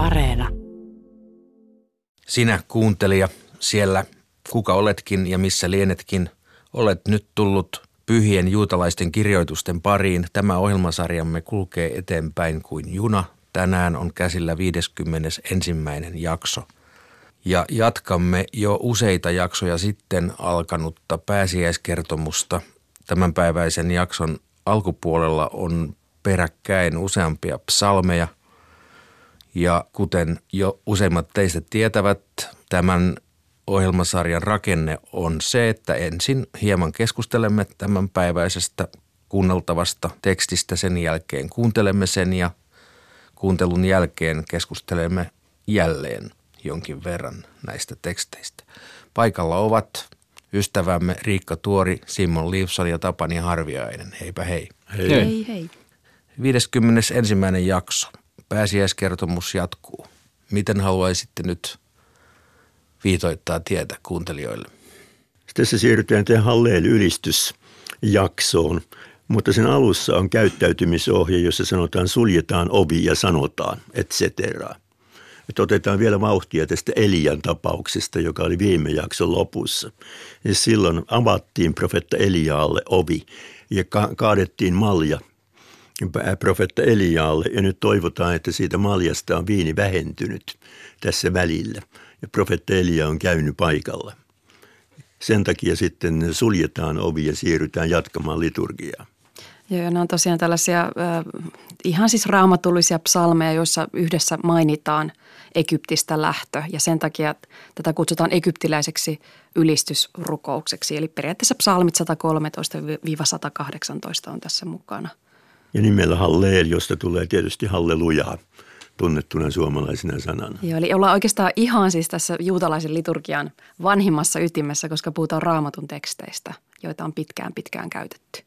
Areena. Sinä kuuntelija siellä, kuka oletkin ja missä lienetkin, olet nyt tullut pyhien juutalaisten kirjoitusten pariin. Tämä ohjelmasarjamme kulkee eteenpäin kuin juna. Tänään on käsillä 51. jakso. Ja jatkamme jo useita jaksoja sitten alkanutta pääsiäiskertomusta. Tämänpäiväisen jakson alkupuolella on peräkkäin useampia psalmeja. Ja kuten jo useimmat teistä tietävät, tämän ohjelmasarjan rakenne on se, että ensin hieman keskustelemme tämänpäiväisestä kuunneltavasta tekstistä. Sen jälkeen kuuntelemme sen ja kuuntelun jälkeen keskustelemme jälleen jonkin verran näistä teksteistä. Paikalla ovat ystävämme Riikka Tuori, Simon Livson ja Tapani Harviainen. Heipä hei. Hei. Hei, hei. 51. jakso. Pääsiäiskertomus jatkuu. Miten haluaisitte nyt viitoittaa tietä kuuntelijoille? Tässä siirrytään tähän Hallel-ylistysjaksoon, mutta sen alussa on käyttäytymisohje, jossa sanotaan suljetaan ovi ja sanotaan, et cetera. Että otetaan vielä vauhtia tästä Elian tapauksesta, joka oli viime jakson lopussa. Ja silloin avattiin profeetta Eliaalle ovi ja kaadettiin malja profeetta Eliaalle. Ja nyt toivotaan, että siitä maljasta on viini vähentynyt tässä välillä. Ja profeetta Elia on käynyt paikalla. Sen takia sitten suljetaan ovi ja siirrytään jatkamaan liturgiaa. Joo, ne on tosiaan tällaisia ihan siis raamatullisia psalmeja, joissa yhdessä mainitaan Egyptistä lähtö. Ja sen takia tätä kutsutaan egyptiläiseksi ylistysrukoukseksi. Eli periaatteessa psalmit 113-118 on tässä mukana. Ja nimellä Hallel, josta tulee tietysti hallelujaa tunnettuna suomalaisena sanana. Joo, eli ollaan oikeastaan ihan siis tässä juutalaisen liturgian vanhimmassa ytimessä, koska puhutaan raamatun teksteistä, joita on pitkään käytetty.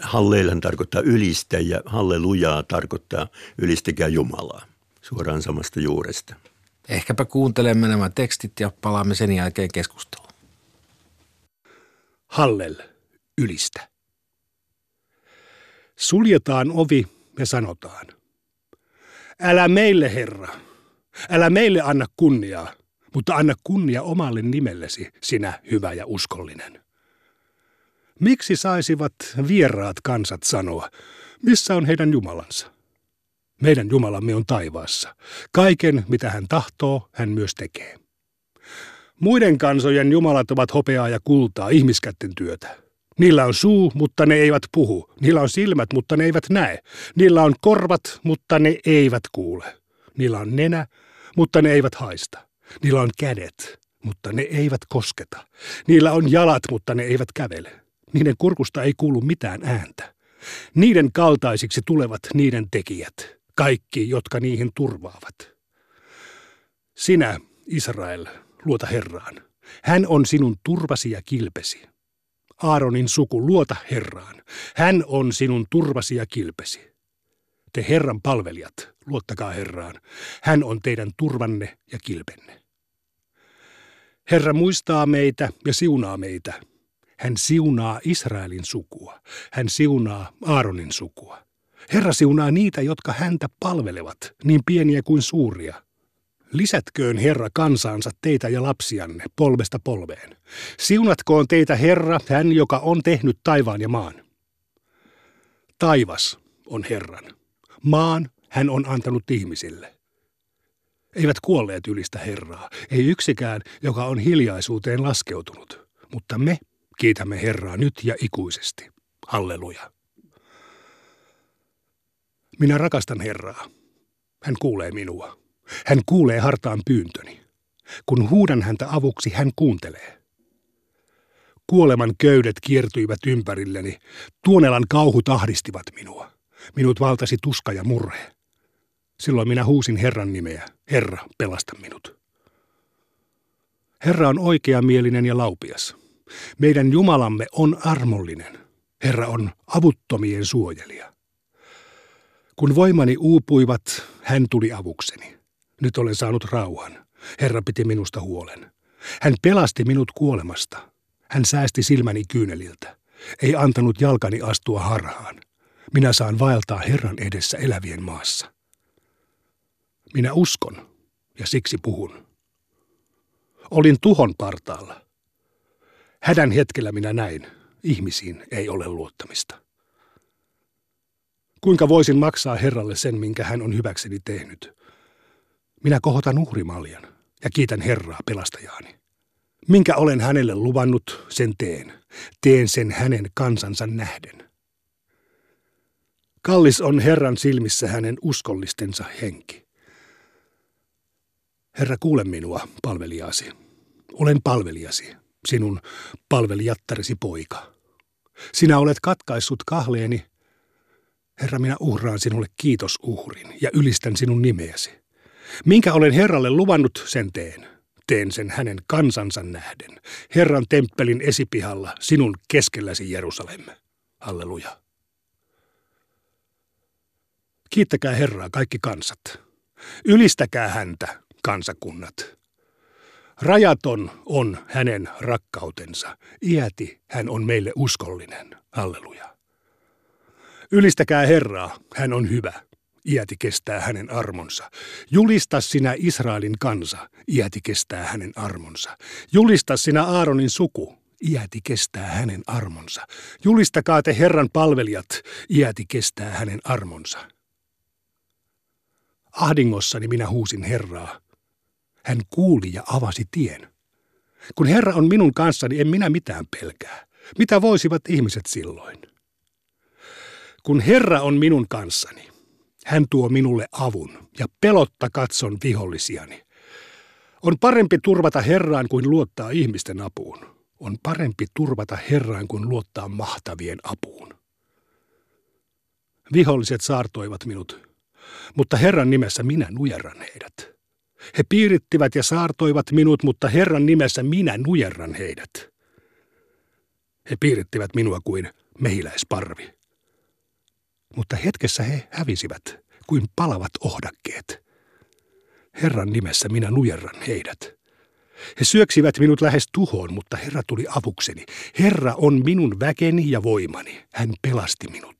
Halleilhan tarkoittaa ylistä ja hallelujaa tarkoittaa ylistäkää Jumalaa suoraan samasta juuresta. Ehkäpä kuuntelemme nämä tekstit ja palaamme sen jälkeen keskusteluun. Hallel, ylistä. Suljetaan ovi ja sanotaan. Älä meille, Herra, älä meille anna kunniaa, mutta anna kunnia omalle nimellesi, sinä hyvä ja uskollinen. Miksi saisivat vieraat kansat sanoa, missä on heidän Jumalansa? Meidän Jumalamme on taivaassa. Kaiken, mitä hän tahtoo, hän myös tekee. Muiden kansojen jumalat ovat hopeaa ja kultaa, ihmiskätten työtä. Niillä on suu, mutta ne eivät puhu. Niillä on silmät, mutta ne eivät näe. Niillä on korvat, mutta ne eivät kuule. Niillä on nenä, mutta ne eivät haista. Niillä on kädet, mutta ne eivät kosketa. Niillä on jalat, mutta ne eivät kävele. Niiden kurkusta ei kuulu mitään ääntä. Niiden kaltaisiksi tulevat niiden tekijät, kaikki, jotka niihin turvaavat. Sinä, Israel, luota Herraan. Hän on sinun turvasi ja kilpesi. Aaronin suku, luota Herraan. Hän on sinun turvasi ja kilpesi. Te Herran palvelijat, luottakaa Herraan. Hän on teidän turvanne ja kilpenne. Herra muistaa meitä ja siunaa meitä. Hän siunaa Israelin sukua. Hän siunaa Aaronin sukua. Herra siunaa niitä, jotka häntä palvelevat, niin pieniä kuin suuria. Lisätköön Herra kansaansa teitä ja lapsianne polvesta polveen. Siunatkoon teitä Herra, hän joka on tehnyt taivaan ja maan. Taivas on Herran. Maan hän on antanut ihmisille. Eivät kuolleet ylistä Herraa, ei yksikään, joka on hiljaisuuteen laskeutunut. Mutta me kiitämme Herraa nyt ja ikuisesti. Halleluja. Minä rakastan Herraa. Hän kuulee minua. Hän kuulee hartaan pyyntöni. Kun huudan häntä avuksi, hän kuuntelee. Kuoleman köydet kiertyivät ympärilleni. Tuonelan kauhut ahdistivat minua. Minut valtasi tuska ja murhe. Silloin minä huusin Herran nimeä. Herra, pelasta minut. Herra on oikeamielinen ja laupias. Meidän Jumalamme on armollinen. Herra on avuttomien suojelija. Kun voimani uupuivat, hän tuli avukseni. Nyt olen saanut rauhan. Herra piti minusta huolen. Hän pelasti minut kuolemasta. Hän säästi silmäni kyyneliltä. Ei antanut jalkani astua harhaan. Minä saan vaeltaa Herran edessä elävien maassa. Minä uskon ja siksi puhun. Olin tuhon partaalla. Hädän hetkellä minä näin, ihmisiin ei ole luottamista. Kuinka voisin maksaa Herralle sen, minkä hän on hyväkseni tehnyt? Minä kohotan uhrimaljan ja kiitän Herraa pelastajaani. Minkä olen hänelle luvannut, sen teen. Teen sen hänen kansansa nähden. Kallis on Herran silmissä hänen uskollistensa henki. Herra, kuule minua, palvelijaasi. Olen palvelijasi, sinun palvelijattaresi poika. Sinä olet katkaissut kahleeni. Herra, minä uhraan sinulle kiitosuhrin ja ylistän sinun nimeäsi. Minkä olen Herralle luvannut, sen teen. Teen sen hänen kansansa nähden. Herran temppelin esipihalla, sinun keskelläsi Jerusalem. Halleluja. Kiittäkää Herraa kaikki kansat. Ylistäkää häntä, kansakunnat. Rajaton on hänen rakkautensa. Iäti hän on meille uskollinen. Halleluja. Ylistäkää Herraa, hän on hyvä. Iäti kestää hänen armonsa. Julista sinä Israelin kansa, iäti kestää hänen armonsa. Julista sinä Aaronin suku, iäti kestää hänen armonsa. Julistakaa te Herran palvelijat, iäti kestää hänen armonsa. Ahdingossani minä huusin Herraa. Hän kuuli ja avasi tien. Kun Herra on minun kanssani, en minä mitään pelkää. Mitä voisivat ihmiset silloin? Kun Herra on minun kanssani, hän tuo minulle avun ja pelotta katson vihollisiani. On parempi turvata Herraan kuin luottaa ihmisten apuun. On parempi turvata Herraan kuin luottaa mahtavien apuun. Viholliset saartoivat minut, mutta Herran nimessä minä nujerran heidät. He piirittivät ja saartoivat minut, mutta Herran nimessä minä nujerran heidät. He piirittivät minua kuin mehiläisparvi. Mutta hetkessä he hävisivät, kuin palavat ohdakkeet. Herran nimessä minä nujerran heidät. He syöksivät minut lähes tuhoon, mutta Herra tuli avukseni. Herra on minun väkeni ja voimani. Hän pelasti minut.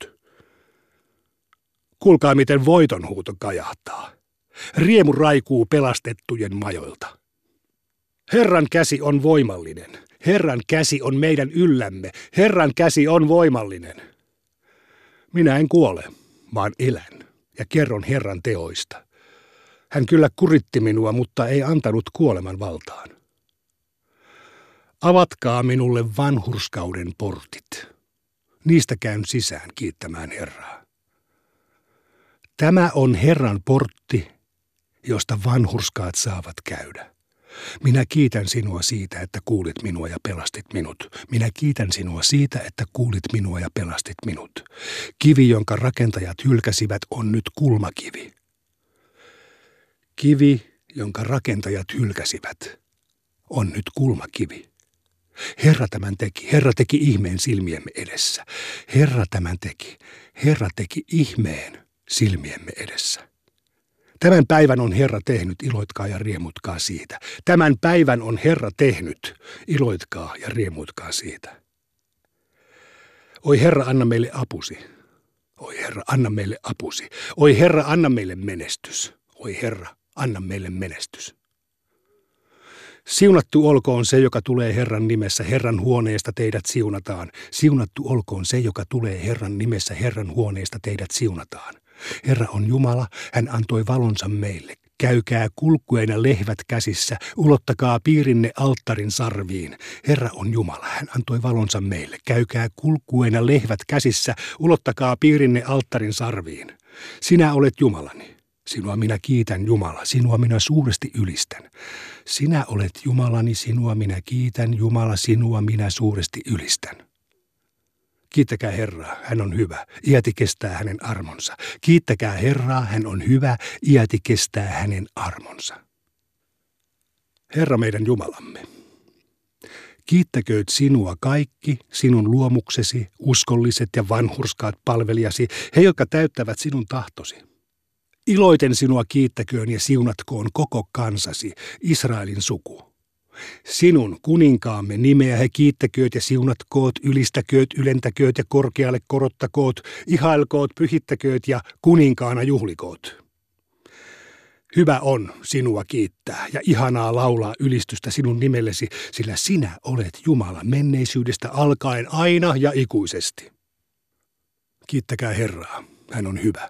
Kuulkaa, miten voitonhuuto kajahtaa. Riemu raikuu pelastettujen majoilta. Herran käsi on voimallinen. Herran käsi on meidän yllämme. Herran käsi on voimallinen. Minä en kuole, vaan elän ja kerron Herran teoista. Hän kyllä kuritti minua, mutta ei antanut kuoleman valtaan. Avatkaa minulle vanhurskauden portit. Niistä käyn sisään kiittämään Herraa. Tämä on Herran portti, josta vanhurskaat saavat käydä. Minä kiitän sinua siitä, että kuulit minua ja pelastit minut. Minä kiitän sinua siitä, että kuulit minua ja pelastit minut. Kivi, jonka rakentajat hylkäsivät, on nyt kulmakivi. Kivi, jonka rakentajat hylkäsivät, on nyt kulmakivi. Herra tämän teki. Herra teki ihmeen silmiemme edessä. Herra tämän teki. Herra teki ihmeen silmiemme edessä. Tämän päivän on Herra tehnyt, iloitkaa ja riemutkaa siitä. Tämän päivän on Herra tehnyt, iloitkaa ja riemutkaa siitä. Oi Herra, anna meille apusi. Oi Herra, anna meille apusi. Oi Herra, anna meille menestys. Oi Herra, anna meille menestys. Siunattu olkoon se, joka tulee Herran nimessä, Herran huoneesta teidät siunataan. Siunattu olkoon se, joka tulee Herran nimessä, Herran huoneesta teidät siunataan. Herra on Jumala, hän antoi valonsa meille. Käykää kulkueina lehvät käsissä, ulottakaa piirinne alttarin sarviin. Herra on Jumala, hän antoi valonsa meille. Käykää kulkueina lehvät käsissä, ulottakaa piirinne alttarin sarviin. Sinä olet Jumalani. Sinua minä kiitän, Jumala, sinua minä suuresti ylistän. Sinä olet Jumalani, sinua minä kiitän, Jumala, sinua minä suuresti ylistän. Kiittäkää Herraa, hän on hyvä, iäti kestää hänen armonsa. Kiittäkää Herraa, hän on hyvä, iäti kestää hänen armonsa. Herra meidän Jumalamme, kiittäkööt sinua kaikki, sinun luomuksesi, uskolliset ja vanhurskaat palvelijasi, he jotka täyttävät sinun tahtosi. Iloiten sinua kiittäköön ja siunatkoon koko kansasi, Israelin suku. Sinun kuninkaamme nimeä he kiittäkööt ja siunatkoot, ylistäkööt, ylentäkööt ja korkealle korottakoot, ihailkoot, pyhittäkööt ja kuninkaana juhlikoot. Hyvä on sinua kiittää ja ihanaa laulaa ylistystä sinun nimellesi, sillä sinä olet Jumala menneisyydestä alkaen aina ja ikuisesti. Kiittäkää Herraa, hän on hyvä.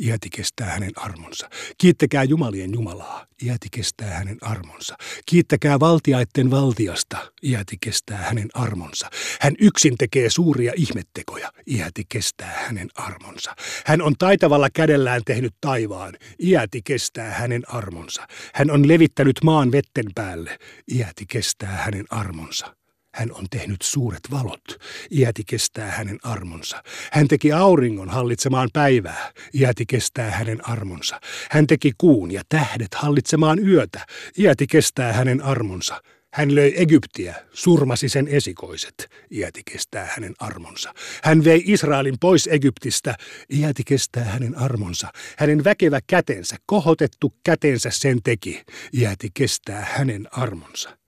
Iäti kestää hänen armonsa. Kiittäkää jumalien Jumalaa. Iäti kestää hänen armonsa. Kiittäkää valtiaitten valtiasta. Iäti kestää hänen armonsa. Hän yksin tekee suuria ihmettekoja. Iäti kestää hänen armonsa. Hän on taitavalla kädellään tehnyt taivaan. Iäti kestää hänen armonsa. Hän on levittänyt maan vetten päälle. Iäti kestää hänen armonsa. Hän on tehnyt suuret valot. Iäti kestää hänen armonsa. Hän teki auringon hallitsemaan päivää. Iäti kestää hänen armonsa. Hän teki kuun ja tähdet hallitsemaan yötä. Iäti kestää hänen armonsa. Hän löi Egyptiä, surmasi sen esikoiset. Iäti kestää hänen armonsa. Hän vei Israelin pois Egyptistä. Iäti kestää hänen armonsa. Hänen väkevä kätensä, kohotettu kätensä sen teki. Iäti kestää hänen armonsa.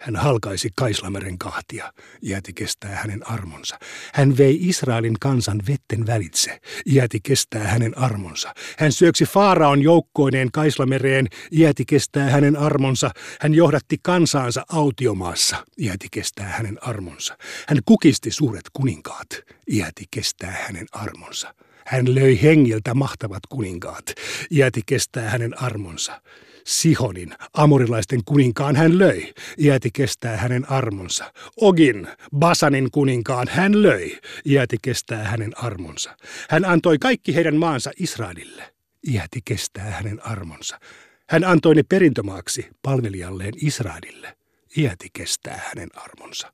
Hän halkaisi Kaislameren kahtia. Iäti kestää hänen armonsa. Hän vei Israelin kansan vetten välitse. Iäti kestää hänen armonsa. Hän syöksi Faaraon joukkoineen Kaislamereen. Iäti kestää hänen armonsa. Hän johdatti kansaansa autiomaassa. Iäti kestää hänen armonsa. Hän kukisti suuret kuninkaat. Iäti kestää hänen armonsa. Hän löi hengiltä mahtavat kuninkaat. Iäti kestää hänen armonsa. Sihonin, amorilaisten kuninkaan, hän löi. Iäti kestää hänen armonsa. Ogin, Basanin kuninkaan, hän löi. Iäti kestää hänen armonsa. Hän antoi kaikki heidän maansa Israelille. Iäti kestää hänen armonsa. Hän antoi ne perintömaaksi palvelijalleen Israelille. Iäti kestää hänen armonsa.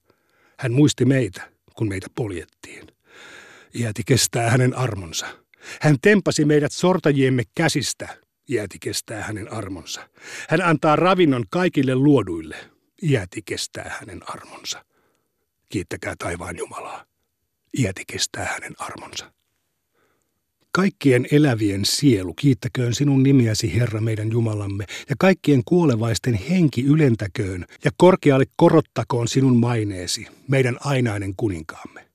Hän muisti meitä, kun meitä poljettiin. Iäti kestää hänen armonsa. Hän tempasi meidät sortajiemme käsistä. Iäti kestää hänen armonsa. Hän antaa ravinnon kaikille luoduille. Iäti kestää hänen armonsa. Kiittäkää taivaan Jumalaa. Iäti kestää hänen armonsa. Kaikkien elävien sielu, kiittäköön sinun nimiäsi, Herra, meidän Jumalamme, ja kaikkien kuolevaisten henki ylentäköön, ja korkealle korottakoon sinun maineesi, meidän ainainen kuninkaamme.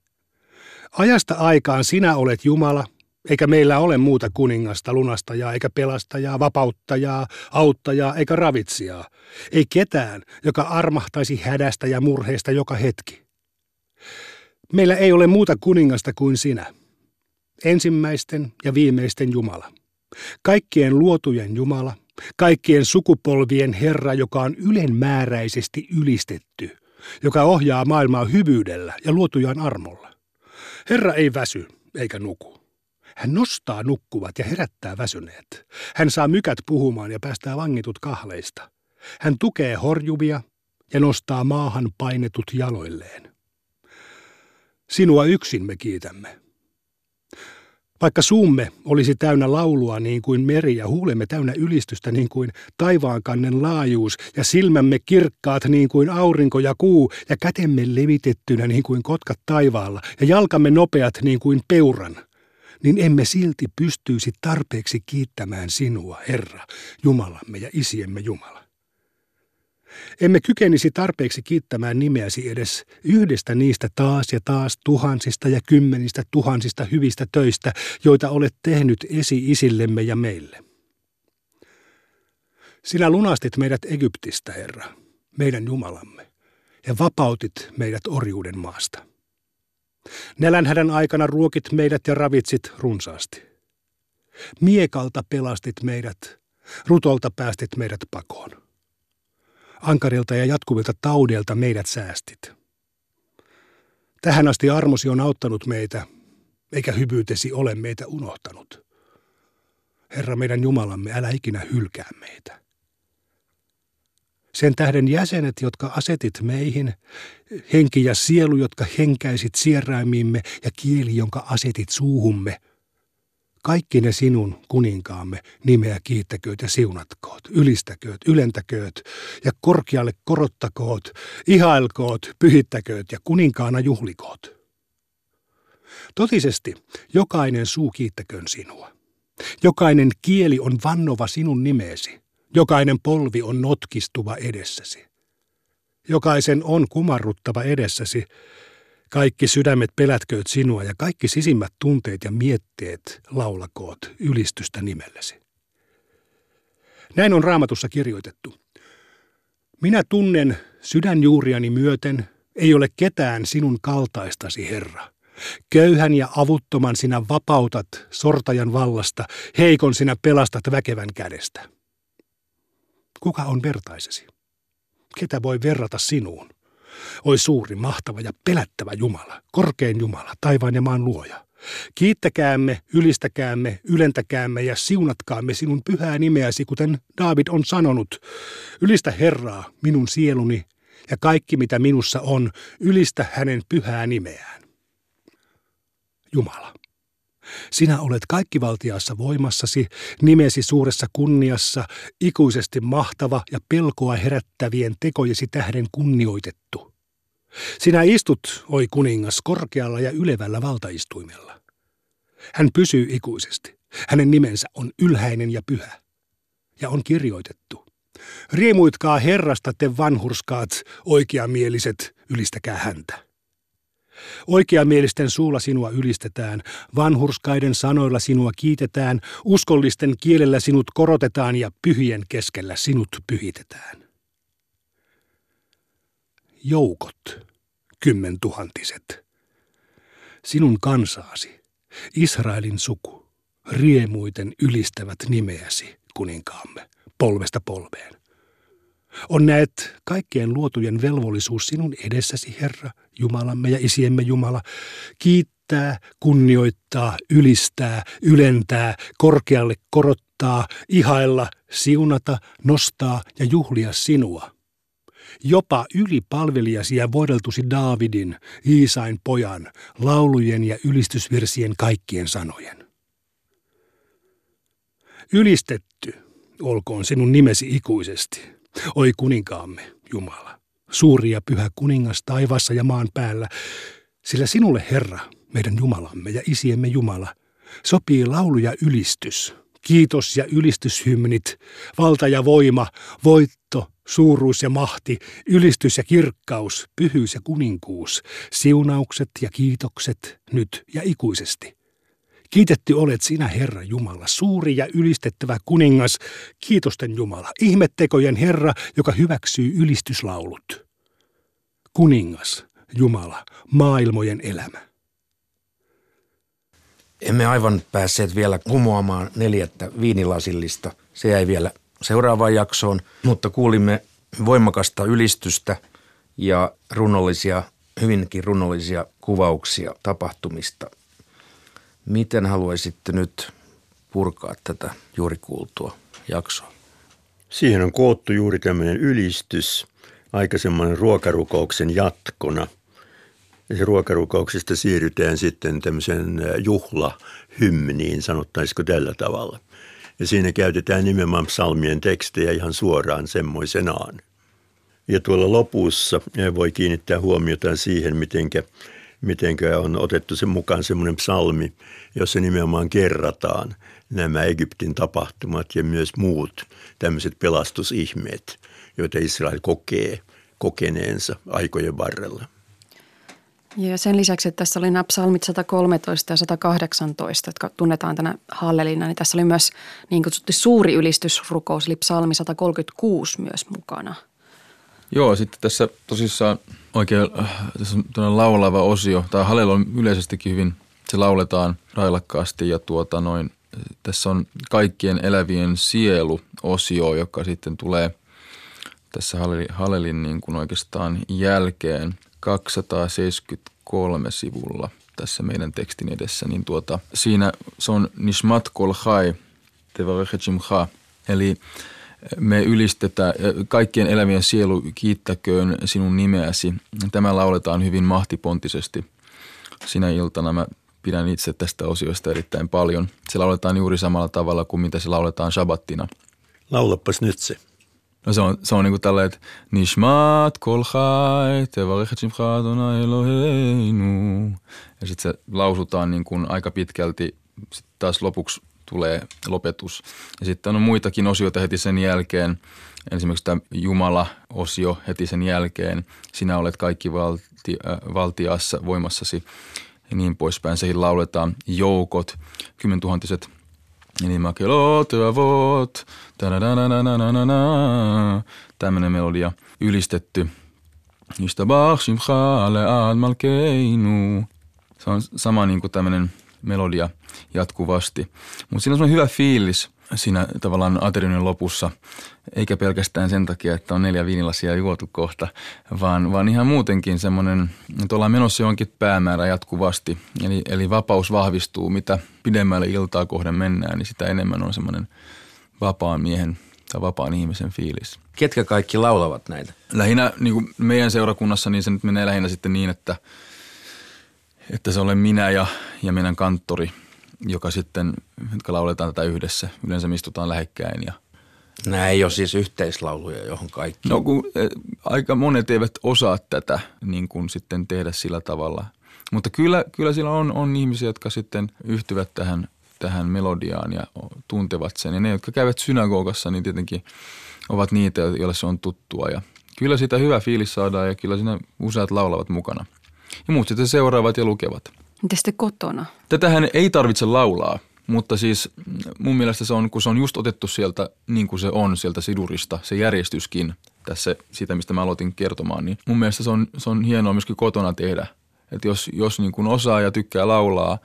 Ajasta aikaan sinä olet Jumala, eikä meillä ole muuta kuningasta, lunastajaa, eikä pelastajaa, vapauttajaa, auttajaa, eikä ravitsijaa. Ei ketään, joka armahtaisi hädästä ja murheesta joka hetki. Meillä ei ole muuta kuningasta kuin sinä, ensimmäisten ja viimeisten Jumala. Kaikkien luotujen Jumala, kaikkien sukupolvien Herra, joka on ylenmääräisesti ylistetty, joka ohjaa maailmaa hyvyydellä ja luotujan armolla. Herra ei väsy eikä nuku. Hän nostaa nukkuvat ja herättää väsyneet. Hän saa mykät puhumaan ja päästää vangitut kahleista. Hän tukee horjuvia ja nostaa maahan painetut jaloilleen. Sinua yksin me kiitämme. Vaikka suumme olisi täynnä laulua niin kuin meri ja huulemme täynnä ylistystä niin kuin taivaankannen laajuus ja silmämme kirkkaat niin kuin aurinko ja kuu ja kätemme levitettynä niin kuin kotkat taivaalla ja jalkamme nopeat niin kuin peuran, niin emme silti pystyisi tarpeeksi kiittämään sinua, Herra, Jumalamme ja isiemme Jumala. Emme kykenisi tarpeeksi kiittämään nimeäsi edes yhdestä niistä taas ja taas tuhansista ja kymmenistä tuhansista hyvistä töistä, joita olet tehnyt esi-isillemme ja meille. Sinä lunastit meidät Egyptistä, Herra, meidän Jumalamme, ja vapautit meidät orjuuden maasta. Nälänhädän aikana ruokit meidät ja ravitsit runsaasti. Miekalta pelastit meidät, rutolta päästit meidät pakoon. Ankarilta ja jatkuvilta taudeilta meidät säästit. Tähän asti armosi on auttanut meitä, eikä hyvyytesi ole meitä unohtanut. Herra meidän Jumalamme, älä ikinä hylkää meitä. Sen tähden jäsenet, jotka asetit meihin, henki ja sielu, jotka henkäisit sierraimiimme ja kieli, jonka asetit suuhumme, kaikki ne sinun kuninkaamme nimeä kiittäkööt ja siunatkoot, ylistäkööt, ylentäkööt ja korkealle korottakoot, ihailkoot, pyhittäkööt ja kuninkaana juhlikoot. Totisesti jokainen suu kiittäköön sinua. Jokainen kieli on vannova sinun nimeesi. Jokainen polvi on notkistuva edessäsi. Jokaisen on kumarruttava edessäsi. Kaikki sydämet pelätkööt sinua ja kaikki sisimmät tunteet ja mietteet laulakoot ylistystä nimellesi. Näin on Raamatussa kirjoitettu. Minä tunnen sydänjuuriani myöten, ei ole ketään sinun kaltaistasi, Herra. Köyhän ja avuttoman sinä vapautat sortajan vallasta, heikon sinä pelastat väkevän kädestä. Kuka on vertaisesi? Ketä voi verrata sinuun? Oi suuri, mahtava ja pelättävä Jumala, korkein Jumala, taivaan ja maan luoja. Kiittäkäämme, ylistäkäämme, ylentäkäämme ja siunatkaamme sinun pyhää nimeäsi, kuten Daavid on sanonut. Ylistä Herraa, minun sieluni ja kaikki mitä minussa on, ylistä hänen pyhää nimeään. Jumala, sinä olet kaikkivaltiaassa voimassasi, nimesi suuressa kunniassa, ikuisesti mahtava ja pelkoa herättävien tekojesi tähden kunnioitettu. Sinä istut, oi kuningas, korkealla ja ylevällä valtaistuimella. Hän pysyy ikuisesti. Hänen nimensä on ylhäinen ja pyhä. Ja on kirjoitettu. Riemuitkaa Herrasta te vanhurskaat, oikeamieliset, ylistäkää häntä. Oikeamielisten suulla sinua ylistetään, vanhurskaiden sanoilla sinua kiitetään, uskollisten kielellä sinut korotetaan ja pyhien keskellä sinut pyhitetään. Joukot, kymmentuhantiset, sinun kansaasi, Israelin suku, riemuiten ylistävät nimeäsi, kuninkaamme, polvesta polveen. On näet kaikkien luotujen velvollisuus sinun edessäsi, Herra, Jumalamme ja isiemme Jumala, kiittää, kunnioittaa, ylistää, ylentää, korkealle korottaa, ihailla, siunata, nostaa ja juhlia sinua. Jopa ylipalvelijasi ja voideltusi Daavidin, Iisain pojan, laulujen ja ylistysvirsien kaikkien sanojen. Ylistetty olkoon sinun nimesi ikuisesti. Oi kuninkaamme, Jumala, suuri ja pyhä kuningas taivaassa ja maan päällä, sillä sinulle, Herra, meidän Jumalamme ja isiemme Jumala, sopii laulu ja ylistys, kiitos ja ylistyshymnit, valta ja voima, voitto, suuruus ja mahti, ylistys ja kirkkaus, pyhyys ja kuninkuus, siunaukset ja kiitokset nyt ja ikuisesti. Kiitetty olet sinä, Herra Jumala, suuri ja ylistettävä kuningas, kiitosten Jumala, ihmettekojen Herra, joka hyväksyy ylistyslaulut. Kuningas, Jumala, maailmojen elämä. Emme aivan päässeet vielä kumoamaan 4. viinilasillista. Se jäi vielä seuraavaan jaksoon, mutta kuulimme voimakasta ylistystä ja runollisia, hyvinkin runollisia kuvauksia tapahtumista. Miten haluaisitte nyt purkaa tätä juuri kuultua jaksoa? Siihen on koottu juuri tämmöinen ylistys aikaisemman ruokarukouksen jatkona. Ja ruokarukouksesta siirrytään sitten tämmöiseen juhlahymniin, sanottaisiko tällä tavalla. Ja siinä käytetään nimenomaan psalmien tekstejä ihan suoraan semmoisenaan. Ja tuolla lopussa voi kiinnittää huomiota siihen, mitenkä on otettu sen mukaan semmoinen psalmi, jossa nimenomaan kerrataan nämä Egyptin tapahtumat ja myös muut tämmöiset pelastusihmeet, joita Israel kokeneensa aikojen varrella. Ja sen lisäksi, että tässä oli nämä psalmit 113 ja 118, jotka tunnetaan tänä Hallelina, niin tässä oli myös niin kutsuttu suuri ylistysrukous, eli psalmi 136 myös mukana. Joo, sitten tässä tosissaan oikein tässä on laulava osio. Tämä Hallel on yleisestikin hyvin, se lauletaan railakkaasti ja tässä on kaikkien elävien sielu-osio, joka sitten tulee tässä Hallelin niin kuin oikeastaan jälkeen 273 sivulla tässä meidän tekstin edessä. Niin siinä se on Nishmat Kol Chai Tevarechimcha, eli me ylistetään, kaikkien elävien sielu kiittäköön sinun nimeäsi. Tämä lauletaan hyvin mahtipontisesti sinä iltana. Mä pidän itse tästä osiosta erittäin paljon. Se lauletaan juuri samalla tavalla kuin mitä se lauletaan shabbattina. Laulapas nyt se. No se on niin kuin tällainen, että Nishmat kol chai, tevarechet shimcha Adonai Eloheinu. Ja sitten se lausutaan niin kuin aika pitkälti, sitten taas lopuksi tulee lopetus. Ja sitten on muitakin osioita heti sen jälkeen. Esimerkiksi tämä Jumala-osio heti sen jälkeen. Sinä olet kaikki valtiassa voimassasi ja niin poispäin. Sehin lauletaan joukot, kymmentuhantiset Inimakelot ja voot, tämmöinen melodia ylistetty. Ystäbach shimcha le'ad malkeinu. Se on sama niin kuin tämmöinen melodia jatkuvasti. Mutta siinä on semmoinen hyvä fiilis siinä tavallaan ateriunin lopussa, eikä pelkästään sen takia, että on 4 viinilasia juotu kohta, vaan ihan muutenkin semmoinen, että ollaan menossa jonkin päämäärä jatkuvasti. Eli vapaus vahvistuu, mitä pidemmälle iltaa kohden mennään, niin sitä enemmän on semmoinen vapaan miehen tai vapaan ihmisen fiilis. Ketkä kaikki laulavat näitä? Lähinnä niin meidän seurakunnassa niin se nyt menee lähinnä sitten niin, että se olen minä ja meidän kanttori, joka sitten, jotka lauletaan tätä yhdessä. Yleensä me istutaan lähekkäin. Nämä ei ole siis yhteislauluja, johon kaikki... No kun aika monet eivät osaa tätä niin kuin sitten tehdä sillä tavalla. Mutta kyllä sillä on ihmisiä, jotka sitten yhtyvät tähän melodiaan ja tuntevat sen. Ja ne, jotka käyvät synagogassa, niin tietenkin ovat niitä, joille se on tuttua. Ja kyllä sitä hyvä fiilis saadaan ja kyllä siinä useat laulavat mukana. Ja muut sitten seuraavat ja lukevat. Miten sitten kotona? Tätähän ei tarvitse laulaa, mutta siis mun mielestä se on, kun se on just otettu sieltä, niin kuin se on sieltä sidurista, se järjestyskin tässä sitä, mistä mä aloitin kertomaan, niin mun mielestä se on hienoa myöskin kotona tehdä. Että jos niin kuin osaa ja tykkää laulaa,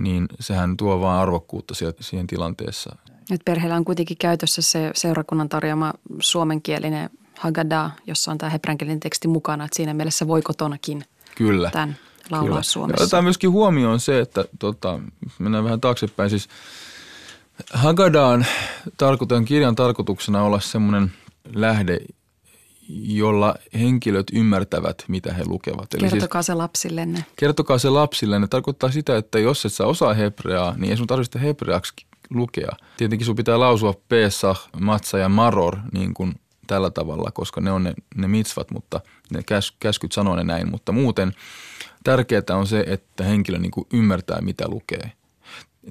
niin sehän tuo vaan arvokkuutta siihen tilanteessa. Nyt perheellä on kuitenkin käytössä se seurakunnan tarjoama suomenkielinen Haggadah, jossa on tämä hebreankielinen teksti mukana, että siinä mielessä voi kotonakin kyllä tämän laulaa Suomessa. Ja otetaan myöskin huomioon se, että mennään vähän taaksepäin. Siis Haggadahan kirjan tarkoituksena olla semmoinen lähde, jolla henkilöt ymmärtävät, mitä he lukevat. Kertokaa se lapsillenne. Kertokaa se lapsillenne. Tarkoittaa sitä, että jos et sä osaa hebreaa, niin ei sun tarvitse hebreaksi lukea. Tietenkin sun pitää lausua Pesah, Matsa ja Maror niin kuin tällä tavalla, koska ne on ne mitzvat, mutta ne käskyt sanoo ne näin. Mutta muuten tärkeää on se, että henkilö niin kuin ymmärtää, mitä lukee.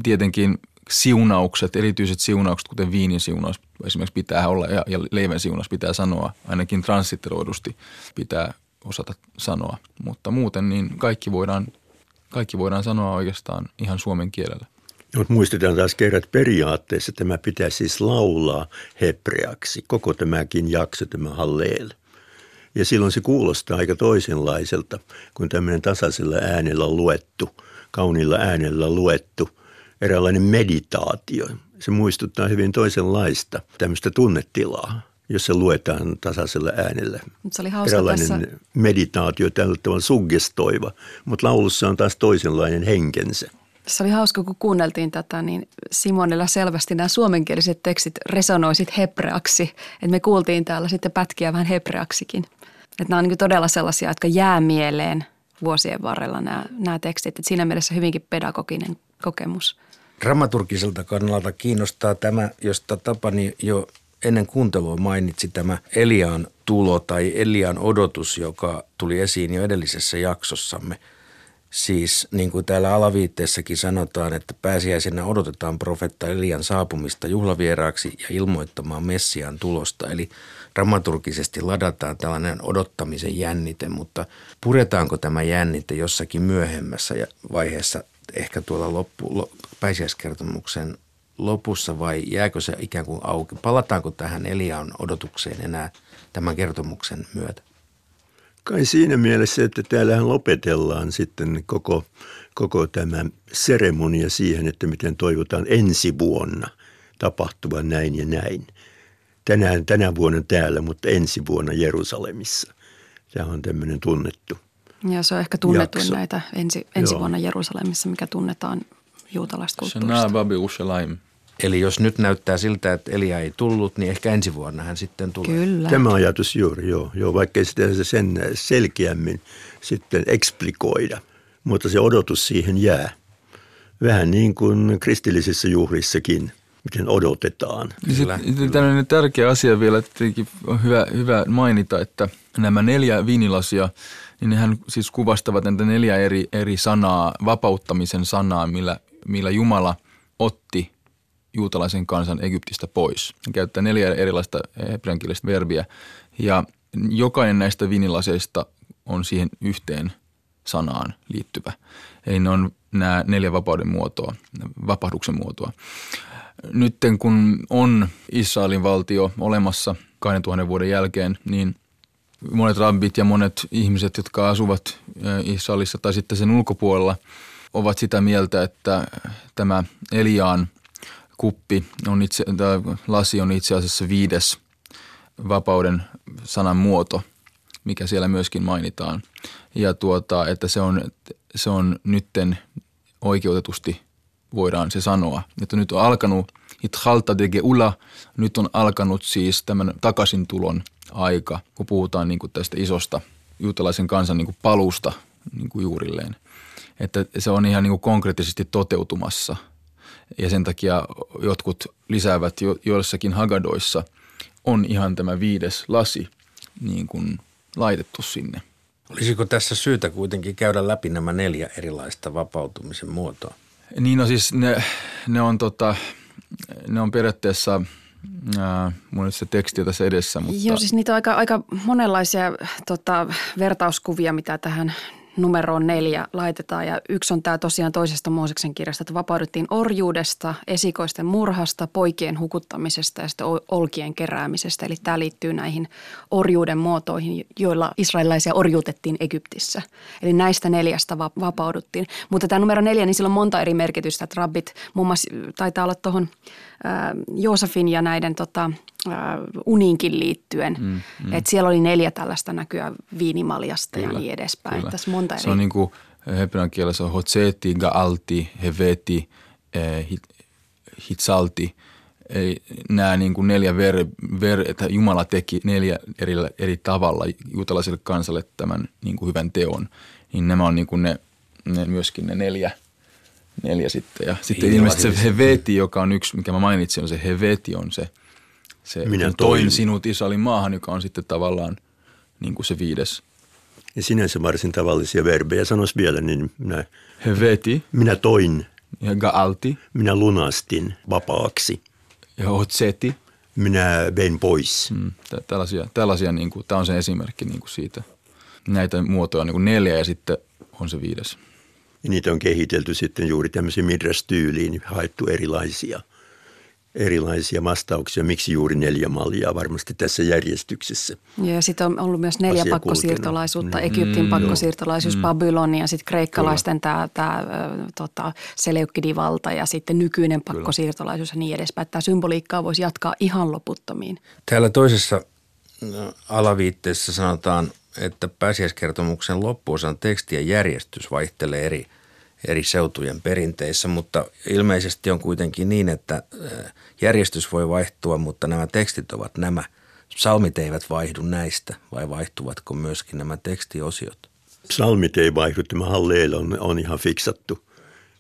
Tietenkin siunaukset, erityiset siunaukset, kuten viinin siunaus esimerkiksi pitää olla ja leivän siunaus pitää sanoa, ainakin translitteroidusti pitää osata sanoa. Mutta muuten niin kaikki voidaan sanoa oikeastaan ihan suomen kielellä. Mutta muistetaan taas kerran, että periaatteessa tämä pitää siis laulaa hebreaksi, koko tämäkin jakso, tämä Hallel. Ja silloin se kuulostaa aika toisenlaiselta, kun tämmöinen tasaisella äänellä luettu, kauniilla äänellä luettu, eräänlainen meditaatio. Se muistuttaa hyvin toisenlaista tämmöistä tunnetilaa, jossa luetaan tasaisella äänellä. Se oli hauska eräänlainen tässä meditaatio, tällä tavalla suggestoiva, mutta laulussa on taas toisenlainen henkensä. Se oli hauska, kun kuunneltiin tätä, niin Simonilla selvästi nämä suomenkieliset tekstit resonoi sitten hebreaksi. Et me kuultiin täällä sitten pätkiä vähän hebreaksikin. Et nämä on niin todella sellaisia, jotka jää mieleen vuosien varrella nämä tekstit. Et siinä mielessä hyvinkin pedagoginen kokemus. Dramaturgiselta kannalta kiinnostaa tämä, josta Tapani jo ennen kuuntelua mainitsi, tämä Eliaan tulo tai Eliaan odotus, joka tuli esiin jo edellisessä jaksossamme. Siis niin kuin täällä alaviitteessäkin sanotaan, että pääsiäisenä odotetaan profeetta Elian saapumista juhlavieraaksi ja ilmoittamaan Messiaan tulosta. Eli dramaturgisesti ladataan tällainen odottamisen jännite, mutta puretaanko tämä jännite jossakin myöhemmässä vaiheessa, ehkä tuolla pääsiäiskertomuksen lopussa, vai jääkö se ikään kuin auki? Palataanko tähän Elian odotukseen enää tämän kertomuksen myötä? Kai siinä mielessä, että täällähän lopetellaan sitten koko tämä seremonia siihen, että miten toivotaan ensi vuonna tapahtuvan näin ja näin. Tänä vuonna täällä, mutta ensi vuonna Jerusalemissa. Tämä on tämmöinen tunnettu. Ja se on ehkä tunnettu näitä ensi vuonna Jerusalemissa, mikä tunnetaan juutalaista kulttuurista. Eli jos nyt näyttää siltä, että Elia ei tullut, niin ehkä ensi vuonna hän sitten tulee. Kyllä. Tämä ajatus juuri, joo, vaikka ei sitä sen selkeämmin sitten eksplikoida, mutta se odotus siihen jää. Vähän niin kuin kristillisissä juhlissakin, miten odotetaan. Sitten tällainen tärkeä asia vielä, että on hyvä mainita, että nämä 4 viinilasia, niin nehän siis kuvastavat näitä 4 eri sanaa, vapauttamisen sanaa, millä Jumala otti juutalaisen kansan Egyptistä pois. Ne käyttää 4 erilaista hebreankielistä verbiä ja jokainen näistä viinilaseista on siihen yhteen sanaan liittyvä. Eli ne on nämä 4 vapauden muotoa, vapahduksen muotoa. nyt kun on Israelin valtio olemassa 2000 vuoden jälkeen, niin monet rabbit ja monet ihmiset, jotka asuvat Israelissa tai sitten sen ulkopuolella, ovat sitä mieltä, että tämä Eliaan kuppi on lasi on itse asiassa 5. vapauden sanan muoto, mikä siellä myöskin mainitaan. Ja että se on nytten oikeutetusti voidaan se sanoa. Että nyt on alkanut Hitchalta de Geula, nyt on alkanut siis tämän takaisintulon aika, kun puhutaan niin kuin tästä isosta juutalaisen kansan niin kuin paluusta niin kuin juurilleen. Että se on ihan niin kuin konkreettisesti toteutumassa ja sen takia jotkut lisäävät joissakin Haggadoissa on ihan tämä 5. lasi niin kuin laitettu sinne. Olisiko tässä syytä kuitenkin käydä läpi nämä 4 erilaista vapautumisen muotoa? Niin no siis ne on periaatteessa, mulla on se teksti tässä edessä. Mutta joo siis niitä on aika monenlaisia vertauskuvia, mitä tähän numeroon 4 laitetaan ja yksi on tämä tosiaan toisesta Mooseksen kirjasta, että vapauduttiin orjuudesta, esikoisten murhasta, poikien hukuttamisesta ja sitten olkien keräämisestä. Eli tämä liittyy näihin orjuuden muotoihin, joilla israelilaisia orjuutettiin Egyptissä. Eli näistä 4 vapauduttiin. Mutta tämä numero 4, niin sillä on monta eri merkitystä, että rabbit muun muassa taitaa olla tuohon Joosafin ja näiden uniinkin liittyen. Että siellä oli 4 tällaista näkyä viinimaljasta kyllä, ja niin edespäin. Tässä monta eri. Se on niin kuin hebrean kielessä on hotseti, gaalti, heveti, hitsalti. Nämä niin kuin 4 että Jumala teki 4 eri tavalla juutalaiselle kansalle tämän niin kuin hyvän teon. Niin nämä on niin kuin ne myöskin ne 4 sitten. Ja sitten ilmeisesti se heveti, joka on yksi, mikä mä mainitsin, on se heveti on se minä toin sinut Israelin maahan, joka on sitten tavallaan niin kuin se 5. Ja sinänsä varsin tavallisia verbejä. Sanois vielä, niin minä heveti. Minä toin. Ja gaalti. Minä lunastin vapaaksi. Ja otseti. Minä vein pois. Tällaisia niin kuin, tämä on se esimerkki niin kuin siitä. Näitä muotoja on niin kuin 4 ja sitten on se 5. Ja niitä on kehitelty sitten juuri tämmöisiin midrash-tyyliin, haettu erilaisia vastauksia, miksi juuri 4 mallia varmasti tässä järjestyksessä. Ja sitten on ollut myös 4 pakkosiirtolaisuutta, Egyptin pakkosiirtolaisuus, Babylonia, sitten kreikkalaisten tämä seleukidivalta ja sitten nykyinen pakkosiirtolaisuus ja niin edespäin. Tämä symboliikkaa voisi jatkaa ihan loputtomiin. Täällä toisessa alaviitteessä sanotaan, että pääsiäiskertomuksen loppuosan teksti ja järjestys vaihtelee eri seutujen perinteissä, mutta ilmeisesti on kuitenkin niin, että järjestys voi vaihtua, mutta nämä tekstit ovat nämä. Psalmit eivät vaihdu näistä, vai vaihtuvatko myöskin nämä tekstiosiot? Psalmit ei vaihdu, tämä Hallel on ihan fiksattu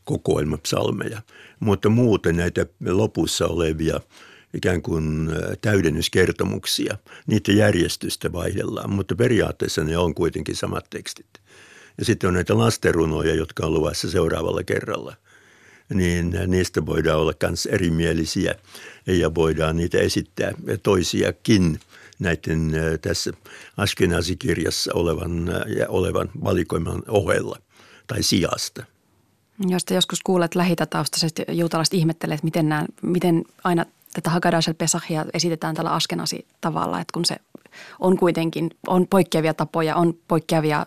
kokoelma psalmeja, mutta muuten näitä lopussa olevia ikään kuin täydennyskertomuksia, niitä järjestystä vaihdellaan, mutta periaatteessa ne on kuitenkin samat tekstit. Ja sitten on näitä lastenrunoja, jotka on luvassa seuraavalla kerralla. Niin niistä voidaan olla myös erimielisiä ja voidaan niitä esittää toisiakin näiden tässä Ashkenazi-kirjassa olevan valikoiman ohella tai sijasta. Josta joskus kuulet lähitataustaisesti, juutalaiset ihmettelee, että miten aina tätä Haggadahia Pesahia esitetään tällä Ashkenazi-tavalla, että kun se on kuitenkin on poikkeavia tapoja, on poikkeavia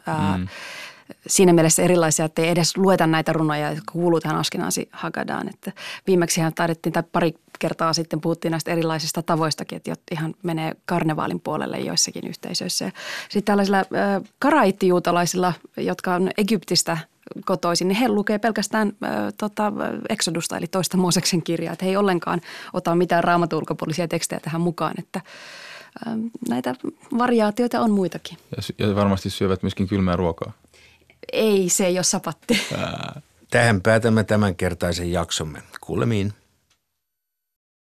siinä mielessä erilaisia, että ei edes lueta näitä runoja, jotka kuuluu tähän Ashkenazi Haggadaan. Että viimeksihän taidettiin tai pari kertaa sitten puhuttiin näistä erilaisista tavoistakin, että ihan menee karnevaalin puolelle joissakin yhteisöissä. Sitten tällaisilla karaitti-juutalaisilla, jotka on Egyptistä kotoisin, niin he lukee pelkästään Exodusta eli toista Mooseksen kirjaa. Että he ei ollenkaan ota mitään raamatun ulkopuolisia tekstejä tähän mukaan, että näitä variaatioita on muitakin. Ja varmasti syövät myöskin kylmää ruokaa. Ei, se ei ole sapatti. Tähän päätämme tämänkertaisen jaksomme. Kuulemiin.